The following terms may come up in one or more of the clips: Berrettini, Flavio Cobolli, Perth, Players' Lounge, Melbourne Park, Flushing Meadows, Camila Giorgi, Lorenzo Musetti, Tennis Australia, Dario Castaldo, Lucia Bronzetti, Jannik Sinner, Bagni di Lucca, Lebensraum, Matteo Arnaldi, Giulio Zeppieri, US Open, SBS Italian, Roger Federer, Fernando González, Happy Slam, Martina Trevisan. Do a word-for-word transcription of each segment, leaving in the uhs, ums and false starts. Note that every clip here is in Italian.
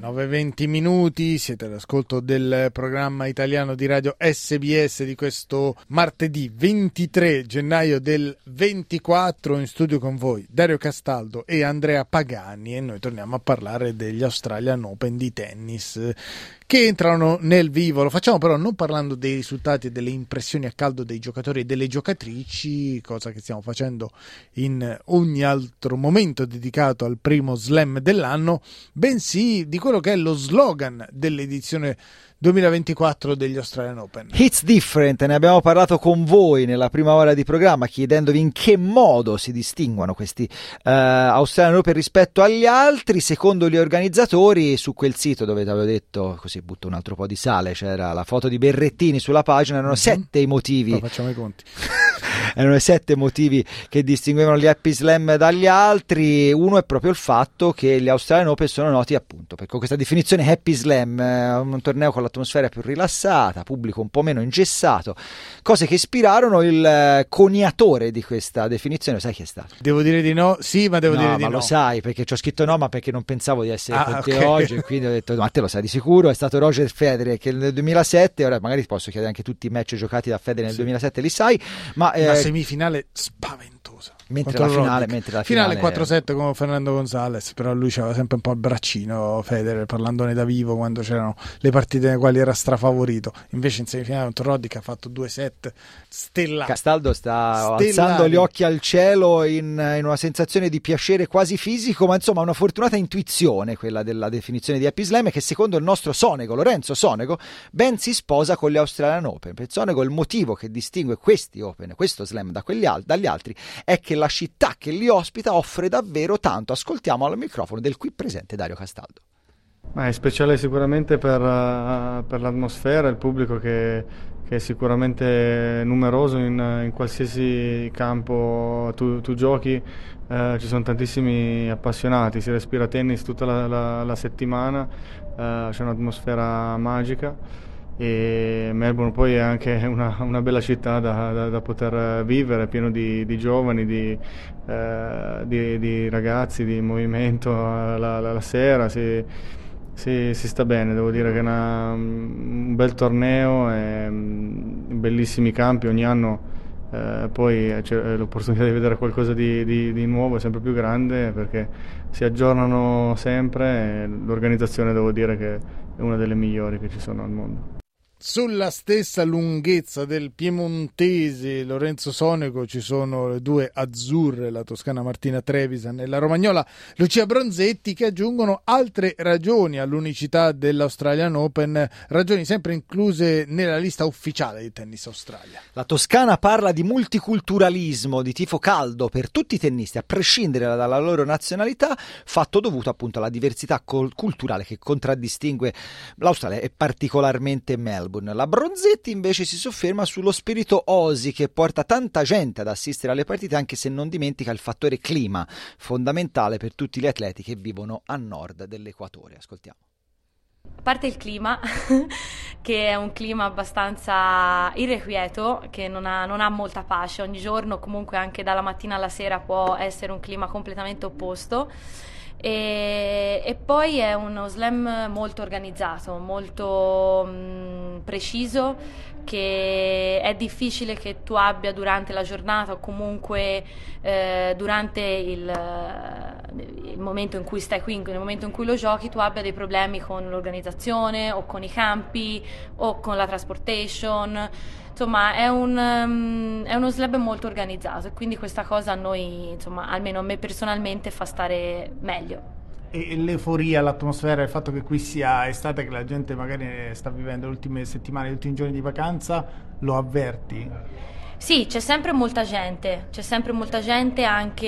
nove e venti minuti, siete all'ascolto del programma italiano di radio S B S di questo martedì ventitré gennaio del ventiquattro. In studio con voi Dario Castaldo e Andrea Pagani, e noi torniamo a parlare degli Australian Open di tennis che entrano nel vivo. Lo facciamo però non parlando dei risultati e delle impressioni a caldo dei giocatori e delle giocatrici, cosa che stiamo facendo in ogni altro momento dedicato al primo slam dell'anno, bensì di quello che è lo slogan dell'edizione duemilaventiquattro degli Australian Open. It's different. Ne abbiamo parlato con voi nella prima ora di programma, chiedendovi in che modo si distinguono questi uh, Australian Open rispetto agli altri. Secondo gli organizzatori, su quel sito dove ti avevo detto, così butto un altro po' di sale, c'era la foto di Berrettini sulla pagina, erano mm-hmm. sette i motivi. Ma facciamo i conti. Erano sette motivi che distinguevano gli Happy Slam dagli altri. Uno è proprio il fatto che gli Australian Open sono noti appunto perché questa definizione Happy Slam, un torneo con l'atmosfera più rilassata, pubblico un po' meno ingessato, cose che ispirarono il coniatore di questa definizione. Sai chi è stato? Devo dire di no? Sì, ma devo no, dire ma di no. Ma lo sai perché ci ho scritto no, ma perché non pensavo di essere ah, con te okay. oggi, quindi ho detto ma te lo sai di sicuro. È stato Roger Federer, che nel duemilasette, ora magari posso chiedere anche tutti i match giocati da Federer nel sì. duemilasette, li sai, ma eh, una semifinale spaventosa. Mentre la, finale, mentre la finale finale quattro sette con Fernando González, però lui c'aveva sempre un po' il braccino Federer, parlandone da vivo quando c'erano le partite nelle quali era strafavorito. Invece in semifinale contro Roddick ha fatto due set stellati. Castaldo sta stellati. alzando gli occhi al cielo in, in una sensazione di piacere quasi fisico, ma insomma una fortunata intuizione quella della definizione di Happy Slam, che secondo il nostro Sonego, Lorenzo Sonego, ben si sposa con gli Australian Open. Per Sonego il motivo che distingue questi Open, questo Slam da quelli al- dagli altri, è che la città che li ospita offre davvero tanto. Ascoltiamo al microfono del qui presente Dario Castaldo. Ma è speciale sicuramente per, uh, per l'atmosfera, il pubblico che, che è sicuramente numeroso in, in qualsiasi campo tu, tu giochi, uh, ci sono tantissimi appassionati, si respira tennis tutta la, la, la settimana, uh, c'è un'atmosfera magica. E Melbourne poi è anche una, una bella città da, da, da poter vivere, pieno di, di giovani, di, eh, di, di ragazzi, di movimento la, la, la sera, si, si, si sta bene. Devo dire che è una, un bel torneo, e bellissimi campi ogni anno, eh, poi c'è l'opportunità di vedere qualcosa di, di, di nuovo, sempre più grande, perché si aggiornano sempre, e l'organizzazione devo dire che è una delle migliori che ci sono al mondo. Sulla stessa lunghezza del piemontese Lorenzo Sonego ci sono le due azzurre, la toscana Martina Trevisan e la romagnola Lucia Bronzetti, che aggiungono altre ragioni all'unicità dell'Australian Open, ragioni sempre incluse nella lista ufficiale di Tennis Australia. La toscana parla di multiculturalismo, di tifo caldo per tutti i tennisti, a prescindere dalla loro nazionalità, fatto dovuto appunto alla diversità col- culturale che contraddistingue l'Australia e particolarmente Melbourne. La Bronzetti invece si sofferma sullo spirito osi che porta tanta gente ad assistere alle partite, anche se non dimentica il fattore clima, fondamentale per tutti gli atleti che vivono a nord dell'equatore. Ascoltiamo. A parte il clima, che è un clima abbastanza irrequieto, che non ha, non ha molta pace ogni giorno, comunque anche dalla mattina alla sera può essere un clima completamente opposto. E, e poi è uno slam molto organizzato, molto mh, preciso, che è difficile che tu abbia durante la giornata o comunque eh, durante il, il momento in cui stai qui, nel momento in cui lo giochi, tu abbia dei problemi con l'organizzazione o con i campi o con la transportation. Insomma, è, un, um, è uno slam molto organizzato, e quindi questa cosa a noi, insomma, almeno a me personalmente, fa stare meglio. E l'euforia, l'atmosfera, il fatto che qui sia estate, che la gente magari sta vivendo le ultime settimane, gli ultimi giorni di vacanza, lo avverti? Sì, c'è sempre molta gente, c'è sempre molta gente anche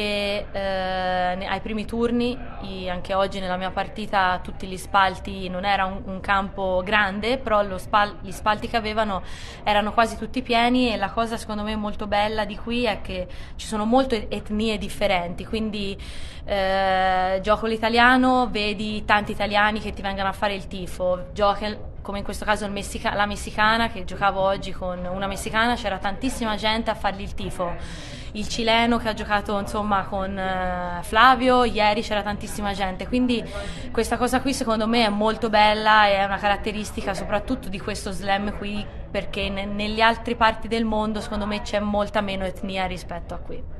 eh, ai primi turni. I, anche oggi nella mia partita tutti gli spalti, non era un, un campo grande, però lo spal- gli spalti che avevano erano quasi tutti pieni, e la cosa secondo me molto bella di qui è che ci sono molte etnie differenti, quindi eh, gioco l'italiano, vedi tanti italiani che ti vengono a fare il tifo, giochi come in questo caso il Messica- la messicana, che giocavo oggi con una messicana, c'era tantissima gente a fargli il tifo, il cileno che ha giocato insomma con eh, Flavio, ieri c'era tantissima gente, quindi questa cosa qui secondo me è molto bella e è una caratteristica soprattutto di questo slam qui, perché ne- nelle altre parti del mondo secondo me c'è molta meno etnia rispetto a qui.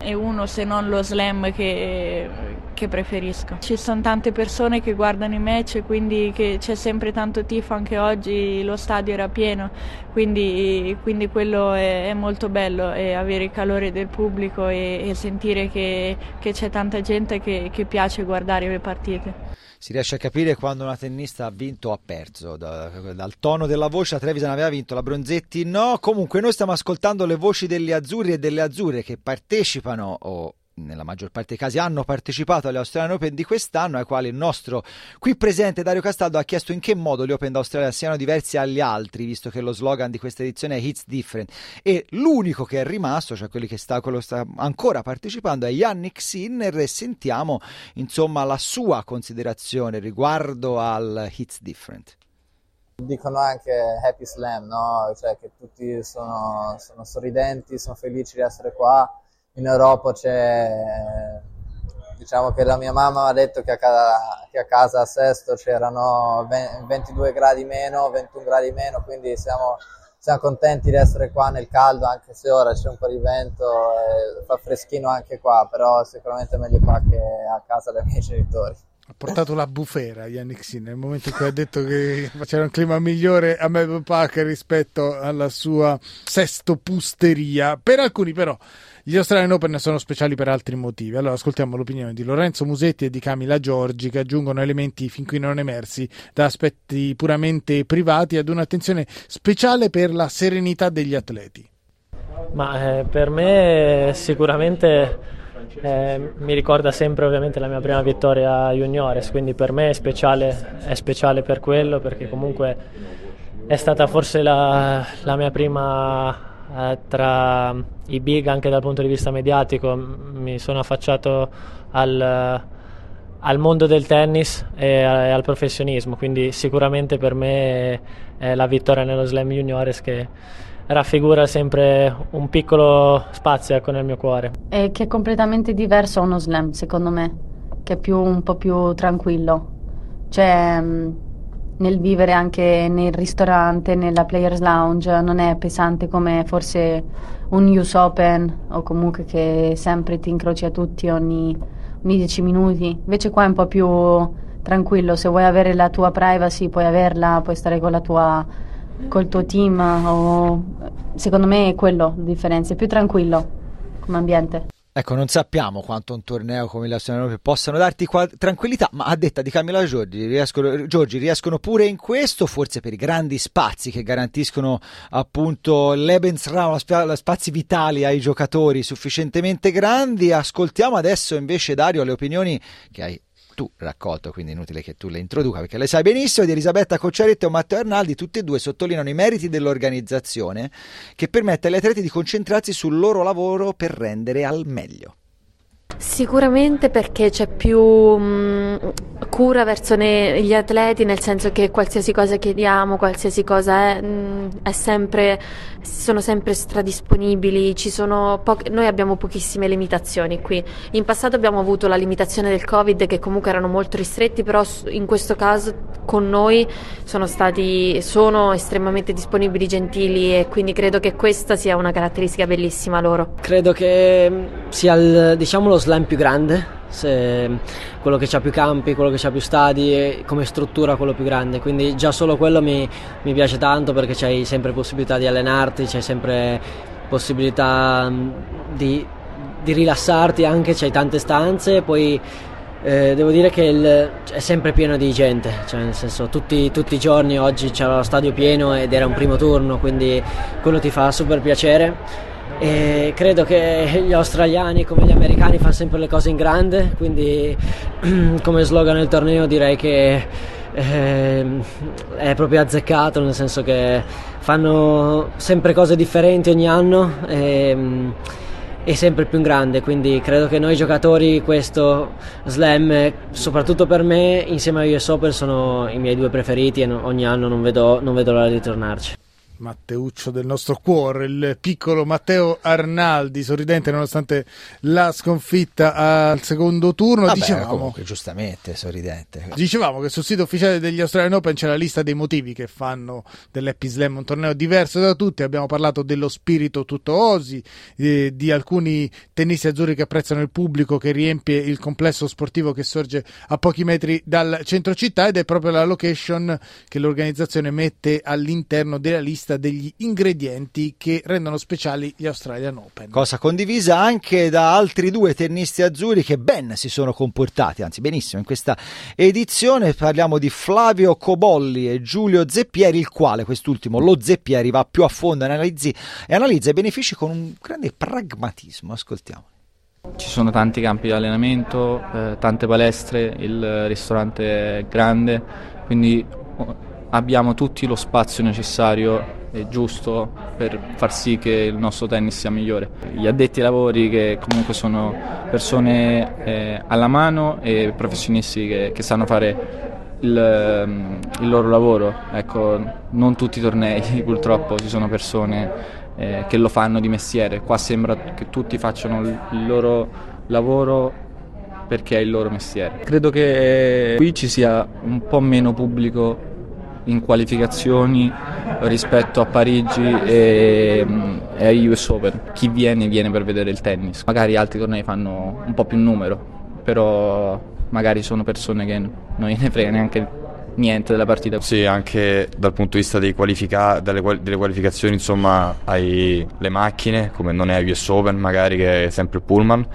È uno se non lo slam che, che preferisco. Ci sono tante persone che guardano i match, quindi che c'è sempre tanto tifo, anche oggi lo stadio era pieno, quindi, quindi quello è, è molto bello, e avere il calore del pubblico e, e sentire che, che c'è tanta gente che, che piace guardare le partite. Si riesce a capire quando una tennista ha vinto o ha perso, da, dal tono della voce. La Trevisan aveva vinto, la Bronzetti no. Comunque noi stiamo ascoltando le voci degli azzurri e delle azzurre che partecipano o nella maggior parte dei casi hanno partecipato alle Australian Open di quest'anno, ai quali il nostro qui presente Dario Castaldo ha chiesto in che modo gli Open d'Australia siano diversi agli altri, visto che lo slogan di questa edizione è Hits Different, e l'unico che è rimasto, cioè quelli che sta, quello sta ancora partecipando, è Jannik Sinner, e sentiamo insomma la sua considerazione riguardo al Hits Different. Dicono anche Happy Slam, no? Cioè che tutti sono, sono sorridenti, sono felici di essere qua. In Europa c'è, diciamo che la mia mamma mi ha detto che a, casa, che a casa a Sesto c'erano ventidue gradi meno, ventuno gradi meno, quindi siamo, siamo contenti di essere qua nel caldo, anche se ora c'è un po' di vento, e fa freschino anche qua, però sicuramente è meglio qua che a casa dai miei genitori. Ha portato la bufera Jannik Sinner nel momento in cui ha detto che c'era un clima migliore a Melbourne Park rispetto alla sua Sesto Pusteria. Per alcuni però gli Australian Open sono speciali per altri motivi. Allora ascoltiamo l'opinione di Lorenzo Musetti e di Camila Giorgi, che aggiungono elementi fin qui non emersi, da aspetti puramente privati ad un'attenzione speciale per la serenità degli atleti. Ma eh, per me sicuramente Eh, mi ricorda sempre ovviamente la mia prima vittoria juniores, quindi per me è speciale, è speciale per quello, perché comunque è stata forse la, la mia prima eh, tra i big, anche dal punto di vista mediatico. Mi sono affacciato al, al mondo del tennis e al professionismo, quindi sicuramente per me è la vittoria nello slam juniores che raffigura sempre un piccolo spazio, ecco, nel mio cuore. E che è completamente diverso uno slam, secondo me, che è più, un po' più tranquillo. Cioè, nel vivere anche nel ristorante, nella Players' Lounge, non è pesante come forse un U S Open, o comunque che sempre ti incroci a tutti ogni, ogni dieci minuti. Invece qua è un po' più tranquillo, se vuoi avere la tua privacy puoi averla, puoi stare con la tua... col tuo team, o secondo me è quello la differenza, è più tranquillo come ambiente. Ecco, non sappiamo quanto un torneo come l'Australian Open possano darti qua- tranquillità, ma a detta di Camila Giorgi riescono, Giorgi riescono pure in questo, forse per i grandi spazi che garantiscono appunto Lebensraum, sp- spazi vitali ai giocatori sufficientemente grandi. Ascoltiamo adesso invece, Dario, le opinioni che hai tu raccolto, quindi inutile che tu le introduca perché le sai benissimo, di Elisabetta Cocciaretto e Matteo Arnaldi. Tutti e due sottolineano i meriti dell'organizzazione, che permette agli atleti di concentrarsi sul loro lavoro per rendere al meglio. Sicuramente, perché c'è più mh, cura verso ne- gli atleti, nel senso che qualsiasi cosa chiediamo, qualsiasi cosa è, mh, è sempre, sono sempre stradisponibili, ci sono po- noi abbiamo pochissime limitazioni qui. In passato abbiamo avuto la limitazione del Covid, che comunque erano molto ristretti, però in questo caso con noi sono stati sono estremamente disponibili, gentili, e quindi credo che questa sia una caratteristica bellissima loro. Credo che sia il, diciamo, lo slam più grande, se quello che ha più campi, quello che ha più stadi, e come struttura quello più grande, quindi già solo quello mi, mi piace tanto, perché c'hai sempre possibilità di allenarti, c'hai sempre possibilità di, di rilassarti anche, c'hai tante stanze, poi eh, devo dire che il, è sempre pieno di gente, cioè nel senso tutti, tutti i giorni. Oggi c'era lo stadio pieno ed era un primo turno, quindi quello ti fa super piacere. E credo che gli australiani come gli americani fanno sempre le cose in grande, quindi come slogan del torneo direi che eh, è proprio azzeccato, nel senso che fanno sempre cose differenti ogni anno, e, è sempre più in grande, quindi credo che noi giocatori questo slam, soprattutto per me, insieme a U S Open sono i miei due preferiti e ogni anno non vedo, non vedo l'ora di tornarci. Matteuccio del nostro cuore, il piccolo Matteo Arnaldi, sorridente nonostante la sconfitta al secondo turno. Vabbè, dicevamo comunque, giustamente sorridente. Dicevamo che sul sito ufficiale degli Australian Open c'è la lista dei motivi che fanno dell'Happy Slam un torneo diverso da tutti. Abbiamo parlato dello spirito tutto osi, eh, di alcuni tennisti azzurri che apprezzano il pubblico che riempie il complesso sportivo che sorge a pochi metri dal centro città, ed è proprio la location che l'organizzazione mette all'interno della lista degli ingredienti che rendono speciali gli Australian Open. Cosa condivisa anche da altri due tennisti azzurri che ben si sono comportati, anzi benissimo, in questa edizione. Parliamo di Flavio Cobolli e Giulio Zeppieri, il quale, quest'ultimo, lo Zeppieri, va più a fondo e analizza, e analizza i benefici con un grande pragmatismo. Ascoltiamo. Ci sono tanti campi di allenamento, eh, tante palestre, il ristorante è grande, quindi abbiamo tutti lo spazio necessario e giusto per far sì che il nostro tennis sia migliore. Gli addetti ai lavori, che comunque sono persone eh, alla mano e professionisti che, che sanno fare il, il loro lavoro. Ecco, non tutti i tornei purtroppo ci sono persone eh, che lo fanno di mestiere. Qua sembra che tutti facciano il loro lavoro perché è il loro mestiere. Credo che qui ci sia un po' meno pubblico in qualificazioni rispetto a Parigi e, e a U S Open. Chi viene, viene per vedere il tennis. Magari altri tornei fanno un po' più numero, però magari sono persone che non gliene frega neanche niente della partita. Sì, anche dal punto di vista dei qualifica- delle, quali- delle qualificazioni, insomma, hai le macchine, come non è a U S Open magari, che è sempre il pullman.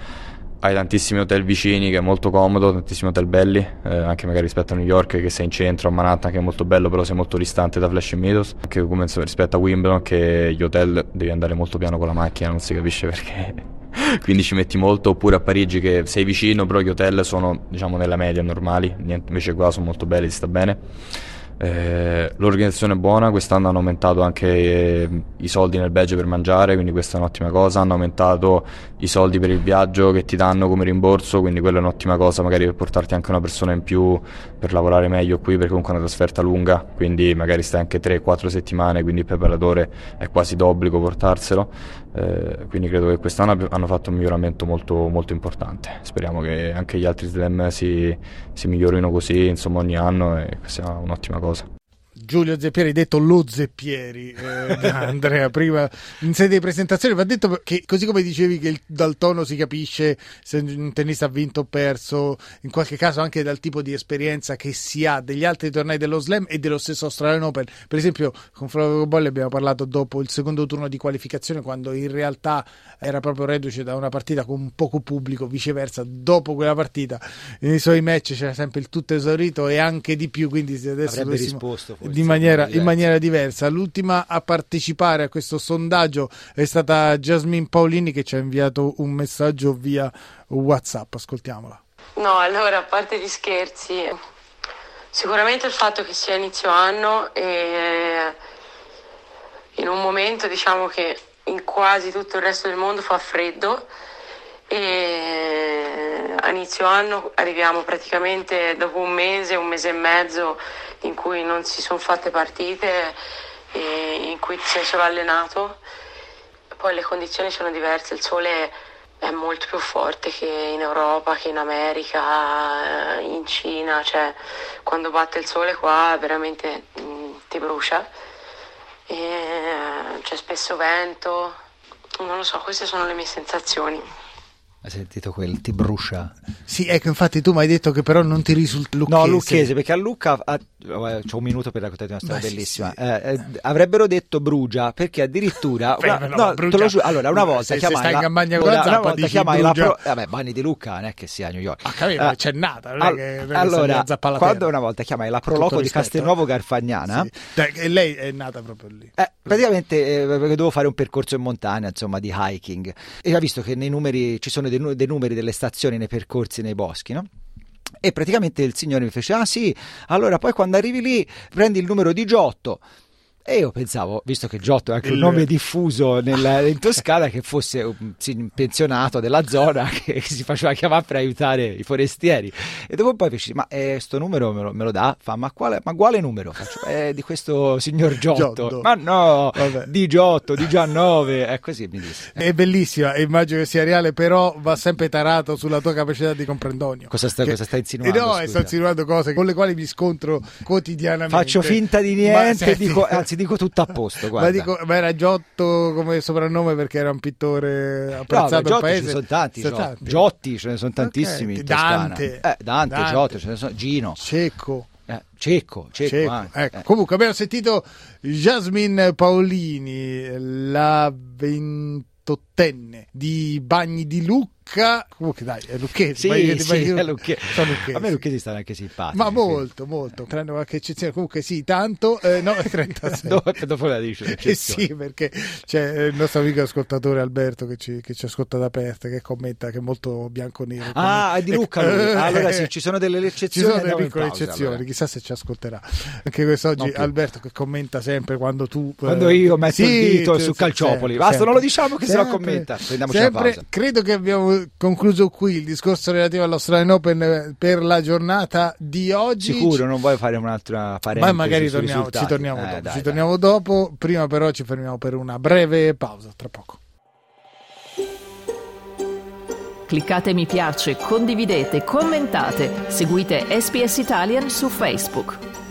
Hai tantissimi hotel vicini, che è molto comodo, tantissimi hotel belli, eh, anche magari rispetto a New York, che sei in centro, a Manhattan, che è molto bello, però sei molto distante da Flushing Meadows. Anche come rispetto a Wimbledon, che gli hotel devi andare molto piano con la macchina, non si capisce perché, quindi ci metti molto. Oppure a Parigi, che sei vicino, però gli hotel sono, diciamo, nella media, normali, invece qua sono molto belli, si sta bene. Eh, l'organizzazione è buona, quest'anno hanno aumentato anche eh, i soldi nel badge per mangiare, quindi questa è un'ottima cosa. Hanno aumentato i soldi per il viaggio che ti danno come rimborso, quindi quella è un'ottima cosa, magari per portarti anche una persona in più per lavorare meglio qui, perché comunque è una trasferta lunga, quindi magari stai anche tre quattro settimane, quindi il preparatore è quasi d'obbligo portarselo. Eh, quindi credo che quest'anno hanno fatto un miglioramento molto, molto importante. Speriamo che anche gli altri slam si, si migliorino così, insomma, ogni anno, e questa è un'ottima cosa. Giulio Zeppieri, detto lo Zeppieri, eh, da Andrea prima in sede di presentazione. Va detto che, così come dicevi che il, dal tono si capisce se un tennista ha vinto o perso, in qualche caso anche dal tipo di esperienza che si ha degli altri tornei dello Slam e dello stesso Australian Open. Per esempio con Flavio Cobolli abbiamo parlato dopo il secondo turno di qualificazione, quando in realtà era proprio reduce da una partita con poco pubblico. Viceversa, dopo quella partita nei suoi match c'era sempre il tutto esaurito e anche di più, quindi se adesso avrebbe dovessimo... risposto Di maniera, in maniera diversa. L'ultima a partecipare a questo sondaggio è stata Jasmine Paolini, che ci ha inviato un messaggio via WhatsApp. Ascoltiamola. No, allora, a parte gli scherzi, sicuramente il fatto che sia inizio anno e in un momento, diciamo, che in quasi tutto il resto del mondo fa freddo, e a inizio anno arriviamo praticamente dopo un mese, un mese e mezzo in cui non si sono fatte partite e in cui si è solo allenato. Poi le condizioni sono diverse, il sole è molto più forte che in Europa, che in America, in Cina, cioè quando batte il sole qua veramente ti brucia, e c'è spesso vento, non lo so, queste sono le mie sensazioni. Hai sentito quel ti brucia? Sì, ecco, infatti tu mi hai detto che però non ti risulta lucchese. No, lucchese, perché a Lucca a... c'ho un minuto per raccontarti una storia. Beh, bellissima. Sì, sì. Eh, eh, avrebbero detto brugia, perché addirittura una... Beh, no, no, te lo giuro, allora una volta se, chiamai se stai in la... con una, la zappa, una volta chiamai brugia. La pro... vabbè, Bagni di Lucca, non è che sia New York. Ah, capito, eh, c'è nata, non all... è che allora zappa alla quando terra. Una volta chiamai la proloco di Castelnuovo Garfagnana. Sì. E lei è nata proprio lì. Eh, praticamente eh, dovevo fare un percorso in montagna, insomma, di hiking, e ha visto che nei numeri ci sono dei, dei numeri delle stazioni nei percorsi nei boschi, no? E praticamente il signore mi fece: ah sì, allora poi quando arrivi lì prendi il numero diciotto. E io pensavo, visto che Giotto è anche il... un nome diffuso nella, in Toscana, che fosse un pensionato della zona che si faceva chiamare per aiutare i forestieri. E dopo poi feci, ma eh, sto numero me lo, me lo dà? Fa, ma quale, ma quale numero? Faccio, eh, di questo signor Giotto. Giotto. Ma no, vabbè. Di Giotto, di Giannove, è così mi disse. È bellissima, immagino che sia reale, però va sempre tarato sulla tua capacità di comprendonio. Cosa sta, che... cosa sta insinuando? No, scusa. Sto insinuando cose con le quali mi scontro quotidianamente. Faccio finta di niente, ma... dico... Anzi, dico tutto a posto, guarda. Ma, dico, ma era Giotto come soprannome perché era un pittore apprezzato no, al paese. Ci sono tanti, sono tanti. Giotti ce ne sono tantissimi, okay. Dante. Eh, Dante, Dante, Giotto, ce ne sono. Gino. Cecco. Eh, Cecco, Cecco, Cecco. Anche. Ecco. Eh. Comunque abbiamo sentito Jasmine Paolini, la ventottenne di Bagni di Lucca. Comunque dai, è lucchese, sì, bagni, sì, bagni, è lucchese. A me lucchesi stanno anche simpatici, ma molto, sì. molto, tranne qualche eccezione. Comunque sì, tanto eh, no, trentasei. dopo, dopo la dice eh sì, perché c'è il nostro amico ascoltatore Alberto che ci, che ci ascolta da Perth, che commenta che è molto bianco-nero. Ah, è di Lucca lui. Eh, allora sì, ci sono delle eccezioni, ci sono delle piccole pausa, eccezioni, allora. Chissà se ci ascolterà anche quest'oggi Alberto, che commenta sempre quando tu quando eh, io metto sì, il dito su Calciopoli, sempre, basta, sempre. Non lo diciamo che sempre, se no commenta. Prendiamoci sempre, la pausa. Credo che abbiamo concluso qui il discorso relativo all'Australian Open per la giornata di oggi. Sicuro, non vuoi fare un'altra parentesi? Ma magari torniamo, ci torniamo, eh, dopo. Dai, ci torniamo dai. dopo. Prima però ci fermiamo per una breve pausa, tra poco. Cliccate mi piace, condividete, commentate, seguite S B S Italian su Facebook.